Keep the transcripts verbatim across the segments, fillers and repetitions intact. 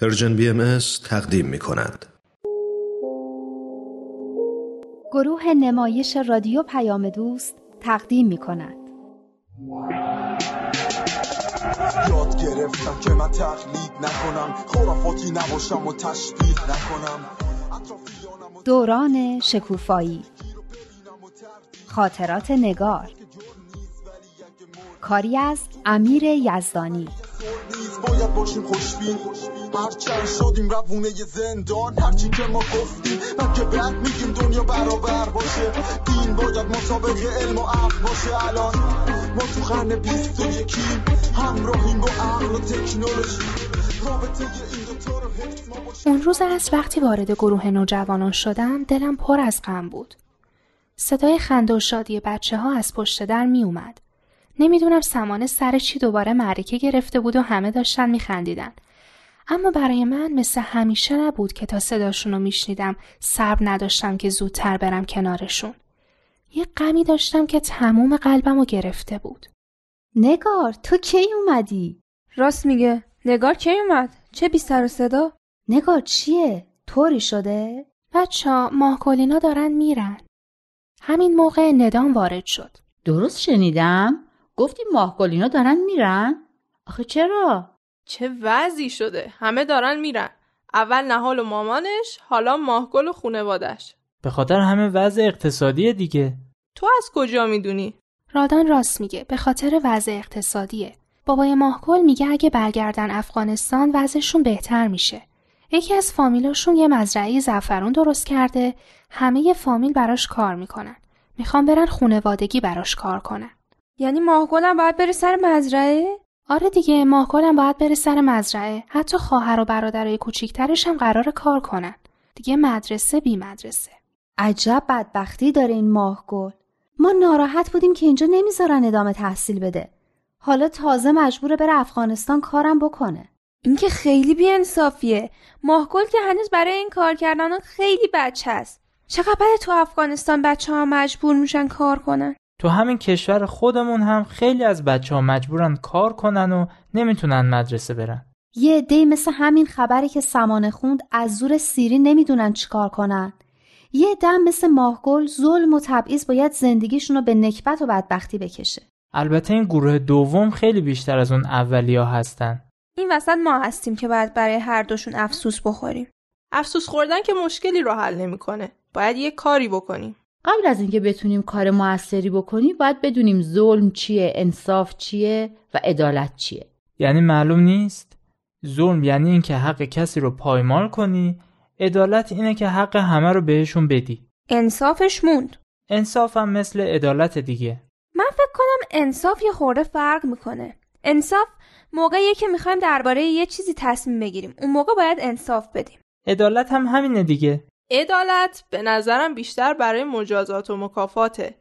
پرژن بی ام اس تقدیم می‌کند. گروه نمایش رادیو پیام دوست تقدیم می‌کند. یاد گرفتم که من تقلید نکنم، خرافاتی نباشم و تشبیه نکنم. دوران شکوفایی، خاطرات نگار، کاری از امیر یزدانی. باید باشیم خوشبین، برچن شدیم روونه زندان، هرچی که ما گفتیم بعد که بعد میگیم دنیا برابر باشه، دین باید مطابق علم و عقل باشه. الان ما تو قرن بیست و یکیم، همراهیم با عقل و تکنولوژی، رابطه این دوتا رو حفظ ما باشه. اون روز از وقتی وارد گروه نوجوانان شدم دلم پر از غم بود. صدای خنده و شادی بچه ها از پشت در می اومد. نمیدونم سمانه سر چی دوباره معرکه گرفته بود و همه داشتن میخندیدن. اما برای من مثل همیشه نبود که تا صداشونو میشنیدم صبر نداشتم که زودتر برم کنارشون. یه غمی داشتم که تمام قلبمو گرفته بود. نگار تو کی اومدی؟ راست میگه. نگار کی اومد؟ چه بی سر و صدا؟ نگار چیه؟ طوری شده؟ بچه‌ها ماهگلینا دارن میرن. همین موقع ندام وارد شد. درست شنیدم؟ گفتی ماهگلینا دارن میرن؟ آخه چرا؟ چه وضعی شده؟ همه دارن میرن. اول نهال و مامانش، حالا ماهگل و خونوادش. به خاطر همه وضع اقتصادیه دیگه. تو از کجا میدونی؟ رادان راست میگه، به خاطر وضع اقتصادیه. بابای ماهگل میگه اگه برگردن افغانستان وضعشون بهتر میشه. یکی از فامیلاشون یه مزرعه زعفرون درست کرده، همه ی فامیل براش کار میکنن. میخوام برن خونوادگی براش کار کنن. یعنی ماهگلم باید بره سر مزرعه؟ آره دیگه، ماهگلم باید بره سر مزرعه. حتی خواهر و برادرای کوچیکترش هم قراره کار کنن. دیگه مدرسه بی مدرسه. عجب بدبختی داره این ماهگل. ما ناراحت بودیم که اینجا نمیذارن ادامه تحصیل بده. حالا تازه مجبوره بره افغانستان کارم بکنه. این که خیلی بی‌انصافیه. ماهگل که هنوز برای این کار کردن خیلی بچه است. چقدر تو افغانستان بچه‌ها مجبور میشن کار کنن؟ تو همین کشور خودمون هم خیلی از بچه‌ها مجبورن کار کنن و نمیتونن مدرسه برن. یه عده‌ای مثل همین خبری که سمانه خوند از زور سیری نمیدونن چیکار کنن. یه عده مثل ماهگل ظلم و تبعیض باید زندگیشون رو به نکبت و بدبختی بکشه. البته این گروه دوم خیلی بیشتر از اون اولیا هستن. این وسط ما هستیم که باید برای هر دوشون افسوس بخوریم. افسوس خوردن که مشکلی رو حل نمی‌کنه. باید یه کاری بکنیم. قبل از اینکه بتونیم کار موثری بکنیم باید بدونیم ظلم چیه، انصاف چیه و عدالت چیه. یعنی معلوم نیست؟ ظلم یعنی این که حق کسی رو پایمال کنی، عدالت اینه که حق همه رو بهشون بدی. انصافش موند. انصاف هم مثل عدالت دیگه. من فکر کنم انصاف یه خورده فرق میکنه. انصاف موقعیه که میخوایم درباره یه چیزی تصمیم بگیریم. اون موقع باید انصاف بدیم. عدالت هم همینه دیگه. عدالت به نظرم بیشتر برای مجازات و مکافاته.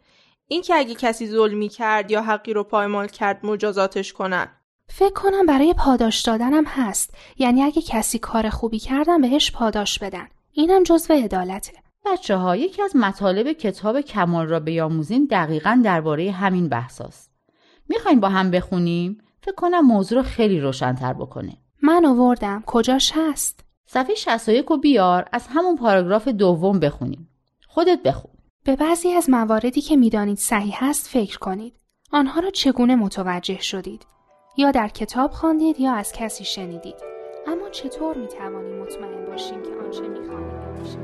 این که اگه کسی ظلمی کرد یا حقی رو پایمال کرد مجازاتش کنن. فکر کنم برای پاداش دادنم هست. یعنی اگه کسی کار خوبی کردن بهش پاداش بدن. اینم جزو عدالته. بچه‌ها یکی از مطالب کتاب کمال را بیاموزیم دقیقاً درباره همین بحثاست. میخوایم با هم بخونیم؟ فکر کنم موضوع رو خیلی روشن‌تر بکنه. من آوردم. کجاش هست؟ صفحه شصت و یک رو بیار، از همون پاراگراف دوم بخونیم. خودت بخون. به بعضی از مواردی که میدانید صحیح است فکر کنید. آنها را چگونه متوجه شدید؟ یا در کتاب خواندید یا از کسی شنیدید. اما چطور میتوانیم مطمئن باشیم که آنچه میخوانیم است؟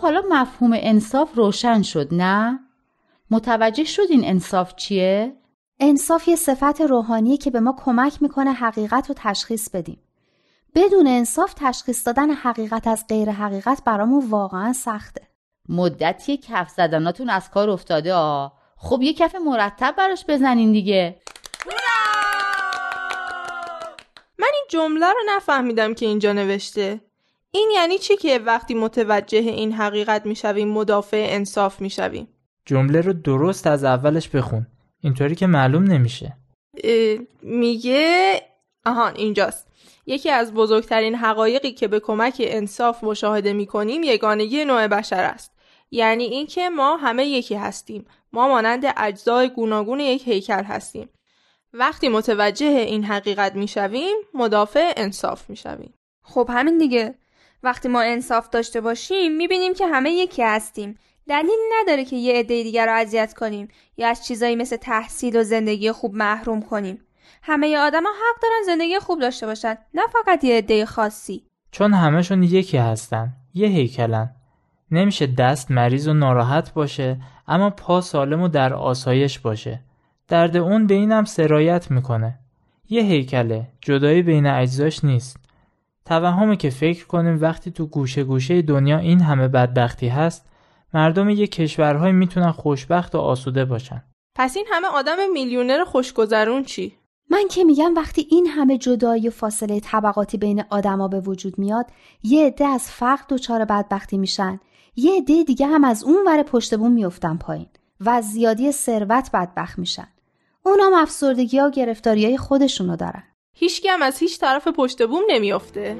حالا مفهوم انصاف روشن شد، نه؟ متوجه شدین انصاف چیه؟ انصاف یه صفت روحانیه که به ما کمک میکنه حقیقت رو تشخیص بدیم. بدون انصاف تشخیص دادن حقیقت از غیر حقیقت برامون واقعا سخته. مدت یک کف زدناتون از کار افتاده آ. خب یک کف مرتب براش بزنین دیگه. من این جمله رو نفهمیدم که اینجا نوشته. این یعنی چی که وقتی متوجه این حقیقت میشویم مدافع انصاف میشویم؟ جمله رو درست از اولش بخون، اینطوری که معلوم نمیشه. میگه آهان اینجاست. یکی از بزرگترین حقایقی که به کمک انصاف مشاهده میکنیم یگانگی نوع بشر است. یعنی اینکه ما همه یکی هستیم. ما مانند اجزای گوناگون یک هیکل هستیم. وقتی متوجه این حقیقت میشویم مدافع انصاف میشویم. خب همین دیگه. وقتی ما انصاف داشته باشیم میبینیم که همه یکی هستیم. دلیل نداره که یه عده دیگر رو اذیت کنیم یا از چیزایی مثل تحصیل و زندگی خوب محروم کنیم. همه آدما حق دارن زندگی خوب داشته باشن، نه فقط یه عده خاصی. چون همه‌شون یکی هستن، یه هیکلن. نمیشه دست مریض و ناراحت باشه اما پا سالم و در آسایش باشه. درد اون به اینم سرایت میکنه. یه هیکله، جدایی بین اجزاش نیست. توهمه که فکر کنیم وقتی تو گوشه گوشه دنیا این همه بدبختی هست، مردم یه کشورهای میتونن خوشبخت و آسوده باشن. پس این همه آدم میلیونر خوشگذرون چی؟ من که میگم وقتی این همه جدایی و فاصله طبقاتی بین آدما به وجود میاد، یه عده از فقر دچار بدبختی میشن، یه عده دیگه هم از اون ور پشت بوم میافتن پایین و از زیادی ثروت بدبخت میشن. اونام افسردگی‌ها و گرفتاری‌های خودشونو دارن. هیچکی هم از هیچ طرف پشت بوم نمیافته.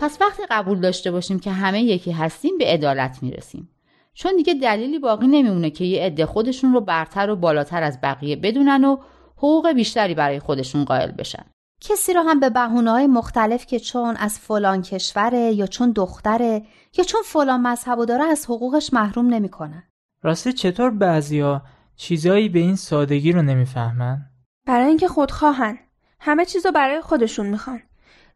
پس وقتی قبول داشته باشیم که همه یکی هستیم به عدالت میرسیم، چون دیگه دلیلی باقی نمیمونه که یه عده خودشون رو برتر و بالاتر از بقیه بدونن و حقوق بیشتری برای خودشون قائل بشن. کسی رو هم به بهونه‌های مختلف که چون از فلان کشوره یا چون دختره یا چون فلان مذهبو داره از حقوقش محروم نمیکنن. راستی چطور بعضیا چیزایی به این سادگی رو نمیفهمن؟ برای اینکه خودخواهن، همه چیزو برای خودشون میخوان.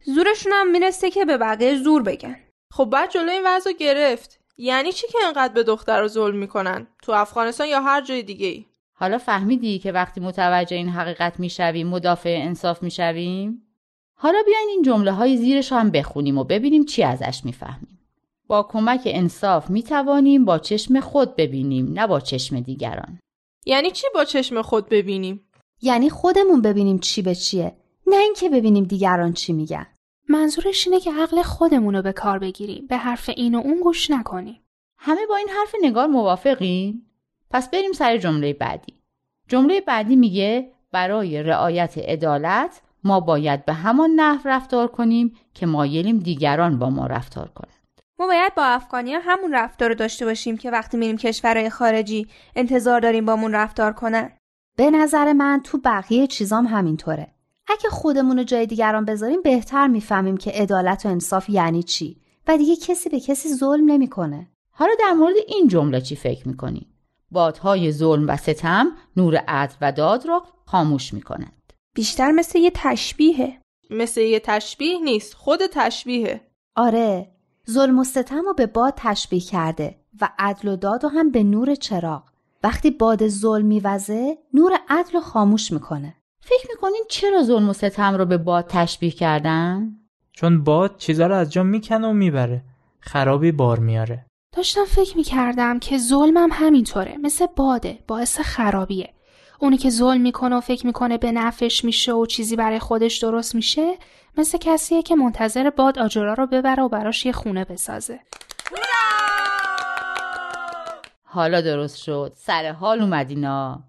زورشون هم میرسه که به بقیه زور بگن. خب بعد جلوی این وضع گرفت. یعنی چی که انقدر به دخترها ظلم میکنن تو افغانستان یا هر جای دیگه ای؟ حالا فهمیدی که وقتی متوجه این حقیقت میشویم مدافع انصاف میشویم؟ حالا بیاین این جمله های زیرش هم بخونیم و ببینیم چی ازش میفهمیم. با کمک انصاف میتوانیم با چشم خود ببینیم، نه با چشم دیگران. یعنی چی با چشم خود ببینیم؟ یعنی خودمون ببینیم چی به چیه، نه اینکه ببینیم دیگران چی میگن. منظورش اینه که عقل خودمونو به کار بگیریم، به حرف این و اون گوش نکنیم. همه با این حرف نگار موافقین؟ پس بریم سر جمله بعدی. جمله بعدی میگه برای رعایت عدالت ما باید به همان نحو رفتار کنیم که مایلیم دیگران با ما رفتار کنند. ما باید با افغانی‌ها همون رفتار رو داشته باشیم که وقتی میریم کشورهای خارجی انتظار داریم بامون رفتار کنن. به نظر من تو بقیه چیزام همینطوره. اگه خودمون رو جای دیگران بذاریم بهتر میفهمیم که عدالت و انصاف یعنی چی و دیگه کسی به کسی ظلم نمیکنه. حالا در مورد این جمله چی فکر میکنی؟ بادهای ظلم و ستم نور عدل و داد را خاموش میکنند. بیشتر مثل یه تشبیهه. مثل یه تشبیه نیست، خود تشبیهه. آره، ظلم و ستم رو به باد تشبیه کرده و عدل و داد رو هم به نور چراغ. وقتی باد ظلم میوزه نور عدل رو خاموش میکنه. فکر میکنین چرا ظلم و ستم رو به باد تشبیه کردن؟ چون باد چیزا رو از جا میکنه و میبره، خرابی بار میاره. داشتم فکر میکردم که ظلمم همینطوره، مثل باده، باعث خرابیه. اونی که ظلم میکنه و فکر میکنه به نفعش میشه و چیزی برای خودش درست میشه، مثل کسیه که منتظر باد آجرا رو ببره و براش یه خونه بسازه. حالا درست شد، سر حال اومدینا.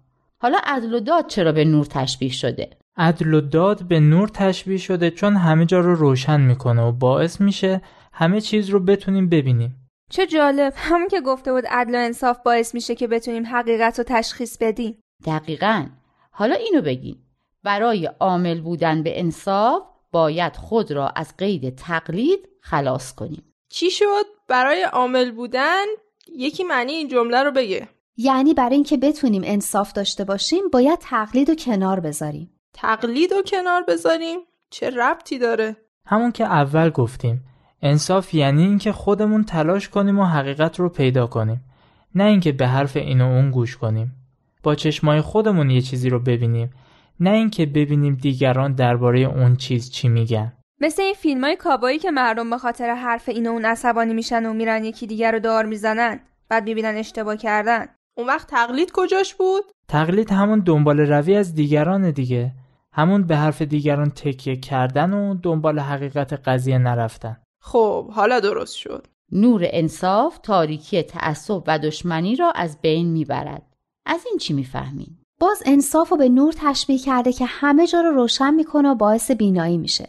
حالا عدل و داد چرا به نور تشبیه شده؟ عدل و داد به نور تشبیه شده چون همه جا رو روشن میکنه و باعث میشه همه چیز رو بتونیم ببینیم. چه جالب، همون که گفته بود عدل و انصاف باعث میشه که بتونیم حقیقت رو تشخیص بدیم. دقیقاً. حالا اینو بگین، برای عامل بودن به انصاف باید خود را از قید تقلید خلاص کنیم. چی شد؟ برای عامل بودن یکی معنی این جمله رو بگه. یعنی برای اینکه بتونیم انصاف داشته باشیم باید تقلید رو کنار بذاریم. تقلید رو کنار بذاریم؟ چه ربطی داره؟ همون که اول گفتیم، انصاف یعنی اینکه خودمون تلاش کنیم و حقیقت رو پیدا کنیم، نه اینکه به حرف این و اون گوش کنیم. با چشمای خودمون یه چیزی رو ببینیم، نه اینکه ببینیم دیگران درباره اون چیز چی میگن. مثل این فیلمای کابایی که مردم به خاطر حرف این و اون عصبانی میشن و میرن یکی دیگر رو دار میزنن، بعد میبینن اشتباه کردن. اون وقت تقلید کجاش بود؟ تقلید همون دنبال روی از دیگران دیگه، همون به حرف دیگران تکیه کردن و دنبال حقیقت قضیه نرفتن. خب حالا درست شد. نور انصاف تاریکی تعصب و دشمنی را از بین میبرد. از این چی میفهمین؟ باز انصاف رو به نور تشبیه کرده که همه جا رو روشن میکنه و باعث بینایی میشه،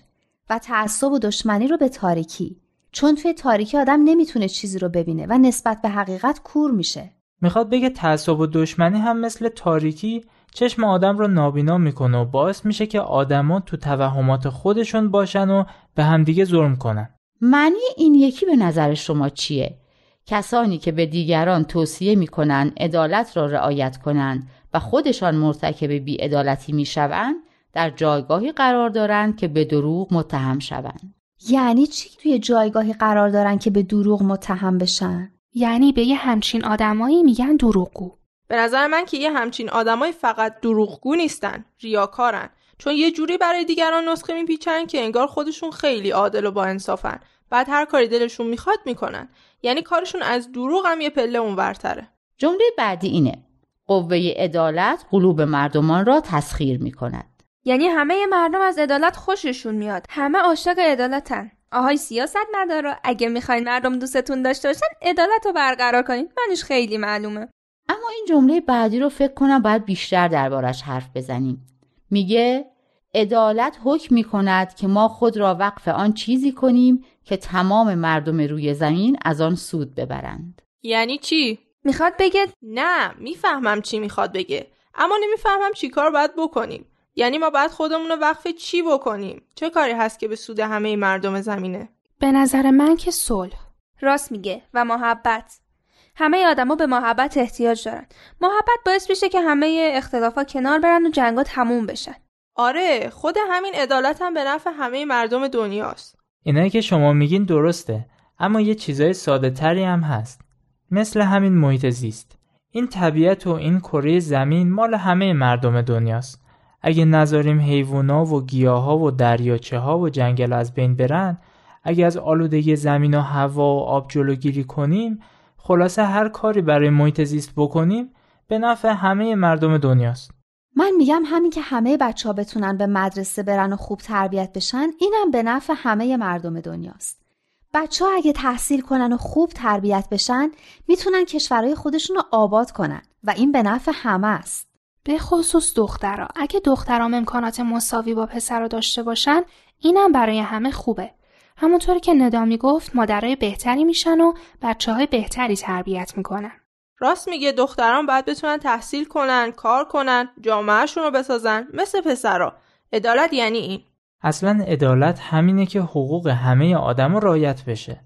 و تعصب و دشمنی رو به تاریکی، چون توی تاریکی آدم نمیتونه چیزی رو ببینه و نسبت به حقیقت کور میشه. میخواد بگه تعصب و دشمنی هم مثل تاریکی چشم آدم رو نابینا میکنه و باعث میشه که آدما تو توهمات خودشون باشن و به همدیگه ظلم کنن. معنی این یکی به نظر شما چیه؟ کسانی که به دیگران توصیه میکنن عدالت را رعایت کنن و خودشان مرتکب بی‌عدالتی میشوند، در جایگاهی قرار دارند که به دروغ متهم شوند. یعنی چی توی جایگاهی قرار دارن که به دروغ متهم بشن؟ یعنی به یه همچین آدمایی میگن دروغگو. به نظر من که یه همچین آدمایی فقط دروغگو نیستن، ریاکارن. چون یه جوری برای دیگران نسخه میپیچن که انگار خودشون خیلی عادل و با انصافن، بعد هر کاری دلشون میخواد میکنن. یعنی کارشون از دروغ هم یه پله اونورتره. جمله بعدی اینه: قوه عدالت قلوب مردمان را تسخیر میکند. یعنی همه مردم از عدالت خوششون میاد، همه عاشق عدالتن. آهای سیاستمدارا، اگه میخواین مردم دوستتون داشته باشن عدالت رو برقرار کنین. منش خیلی معلومه. اما این جمله بعدی رو فکر کنم باید بیشتر دربارش حرف بزنیم. میگه عدالت حکم میکند که ما خود را وقف آن چیزی کنیم که تمام مردم روی زمین از آن سود ببرند. یعنی چی؟ میخواد بگه؟ نه، میفهمم چی میخواد بگه، اما نمیفهمم چی کار باید بکنیم. یعنی ما باید خودمون رو وقف چی بکنیم؟ چه کاری هست که به سود همه مردم زمینه؟ به نظر من که صلح. راست میگه. و محبت. همه آدما به محبت احتیاج دارن. محبت باعث میشه که همه اختلافا کنار برن و جنگا تموم بشن. آره، خود همین عدالت هم به نفع همه مردم دنیاست. اینایی که شما میگین درسته، اما یه چیزای ساده تری هم هست. مثل همین محیط زیست. این طبیعت و این کره زمین مال همه مردم دنیاست. اگه نذاریم حیوونا و گیاها و دریاچه‌ها و جنگل از بین برن، اگه از آلودگی زمین و هوا و آب جلوگیری کنیم، خلاصه هر کاری برای محیط زیست بکنیم به نفع همه مردم دنیاست. من میگم همین که همه بچه‌ها بتونن به مدرسه برن و خوب تربیت بشن، اینم به نفع همه مردم دنیاست. بچه‌ها اگه تحصیل کنن و خوب تربیت بشن، میتونن کشورهای خودشون رو آباد کنن و این به نفع همه است. به خصوص دخترها، اگه دخترام امکانات مساوی با پسرها داشته باشن، اینم برای همه خوبه. همونطوری که ندا میگفت، مادرای بهتری میشن و بچه‌های بهتری تربیت میکنن. راست میگه، دختران باید بتونن تحصیل کنن، کار کنن، جامعهشون رو بسازن مثل پسرها. عدالت یعنی این. اصلا عدالت همینه که حقوق همه آدما رعایت بشه.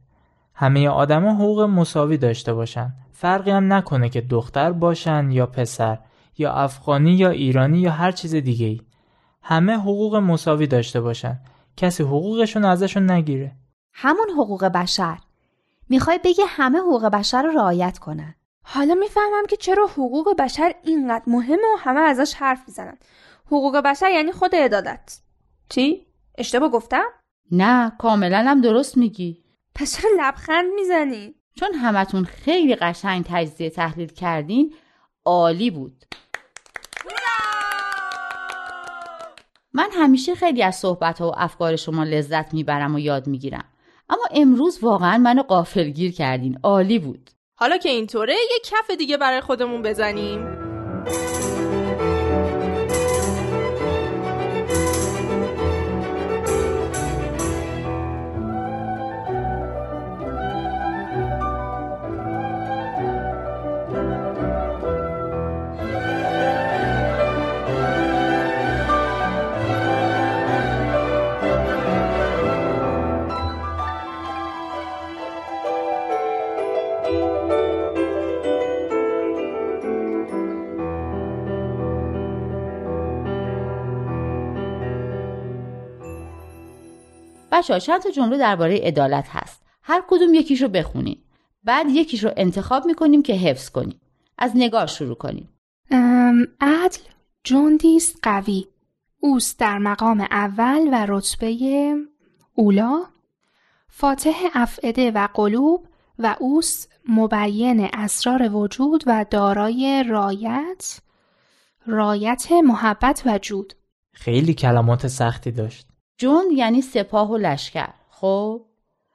همه آدما حقوق مساوی داشته باشن. فرقی هم نکنه که دختر باشن یا پسر، یا افغانی یا ایرانی یا هر چیز دیگه‌ای. همه حقوق مساوی داشته باشن. کسی حقوقشون ازشون نگیره. همون حقوق بشر. میخوای بگه همه حقوق بشر رو رعایت کنن. حالا میفهمم که چرا حقوق بشر اینقدر مهمه و همه ازش حرف میزنن. حقوق بشر یعنی خود عدالت. چی؟ اشتباه گفتم؟ نه، کاملا هم درست میگی. پس چرا لبخند میزنی؟ چون همتون خیلی قشنگ تجزیه تحلیل کردین. عالی بود. من همیشه خیلی از صحبت‌ها و افکار شما لذت میبرم و یاد میگیرم، اما امروز واقعا منو غافلگیر کردین. عالی بود. حالا که اینطوره یه کف دیگه برای خودمون بزنیم. بچه‌ها چند تا جمله درباره عدالت هست. هر کدوم یکیش رو بخونیم. بعد یکیش رو انتخاب می‌کنیم که حفظ کنیم. از نگار شروع کنیم. عدل جندیست قوی. اوست در مقام اول و رتبه اولا. فاتح افعده و قلوب و اوست مبین اسرار وجود و دارای رایت رایت محبت و جود. خیلی کلمات سختی داشت. جند یعنی سپاه و لشکر. خب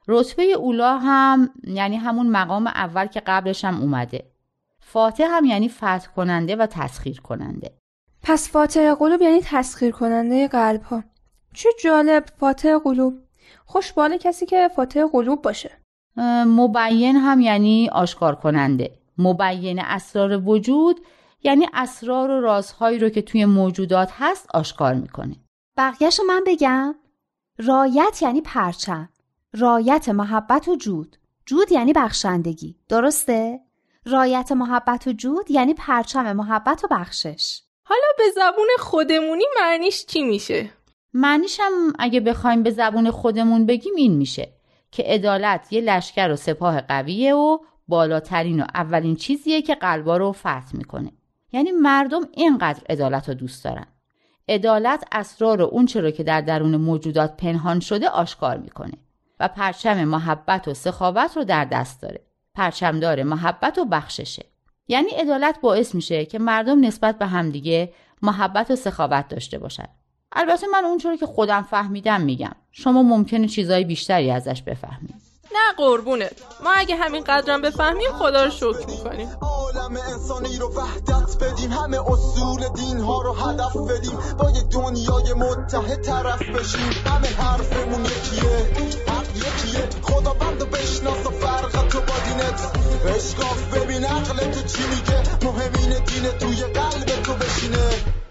رتبه اولا هم یعنی همون مقام اول که قبلش هم اومده. فاتح هم یعنی فتح کننده و تسخیر کننده. پس فاتح قلوب یعنی تسخیر کننده قلب ها. چه جالب. فاتح قلوب. خوشباله کسی که فاتح قلوب باشه. مبین هم یعنی آشکار کننده. مبین اسرار وجود یعنی اسرار و رازهایی رو که توی موجودات هست آشکار میکنه. بقیه‌شو من بگم. رایت یعنی پرچم. رایت محبت و جود. جود یعنی بخشندگی. درسته؟ رایت محبت و جود یعنی پرچم محبت و بخشش. حالا به زبون خودمونی معنیش چی میشه؟ معنیش هم اگه بخوایم به زبون خودمون بگیم این میشه که عدالت یه لشکر و سپاه قویه و بالاترین و اولین چیزیه که قلبا رو فتح میکنه. یعنی مردم اینقدر عدالت رو دوست دارن. عدالت اسرار و اونچه رو که در درون موجودات پنهان شده آشکار میکنه و پرچم محبت و سخاوت رو در دست داره. پرچمدار محبت و بخششه. یعنی عدالت باعث میشه که مردم نسبت به همدیگه محبت و سخاوت داشته باشن. البته من اونطوری که خودم فهمیدم میگم. شما ممکنه چیزای بیشتری ازش بفهمید. نه قربونت. ما اگه همین قدرم بفهمیم خدا رو شکر میکنیم. عالم انسانی رو وحدت بدیم، همه اصول دین ها رو هدف بدیم، با یک دنیای متحد طرف بشیم. همه حرفمون یکیه، حق یکیه. خداوندو بشناس و فرق تو با دینت اشکاف. ببین عقل تو چی میگه، مهمین دین توی قلب تو بشینه.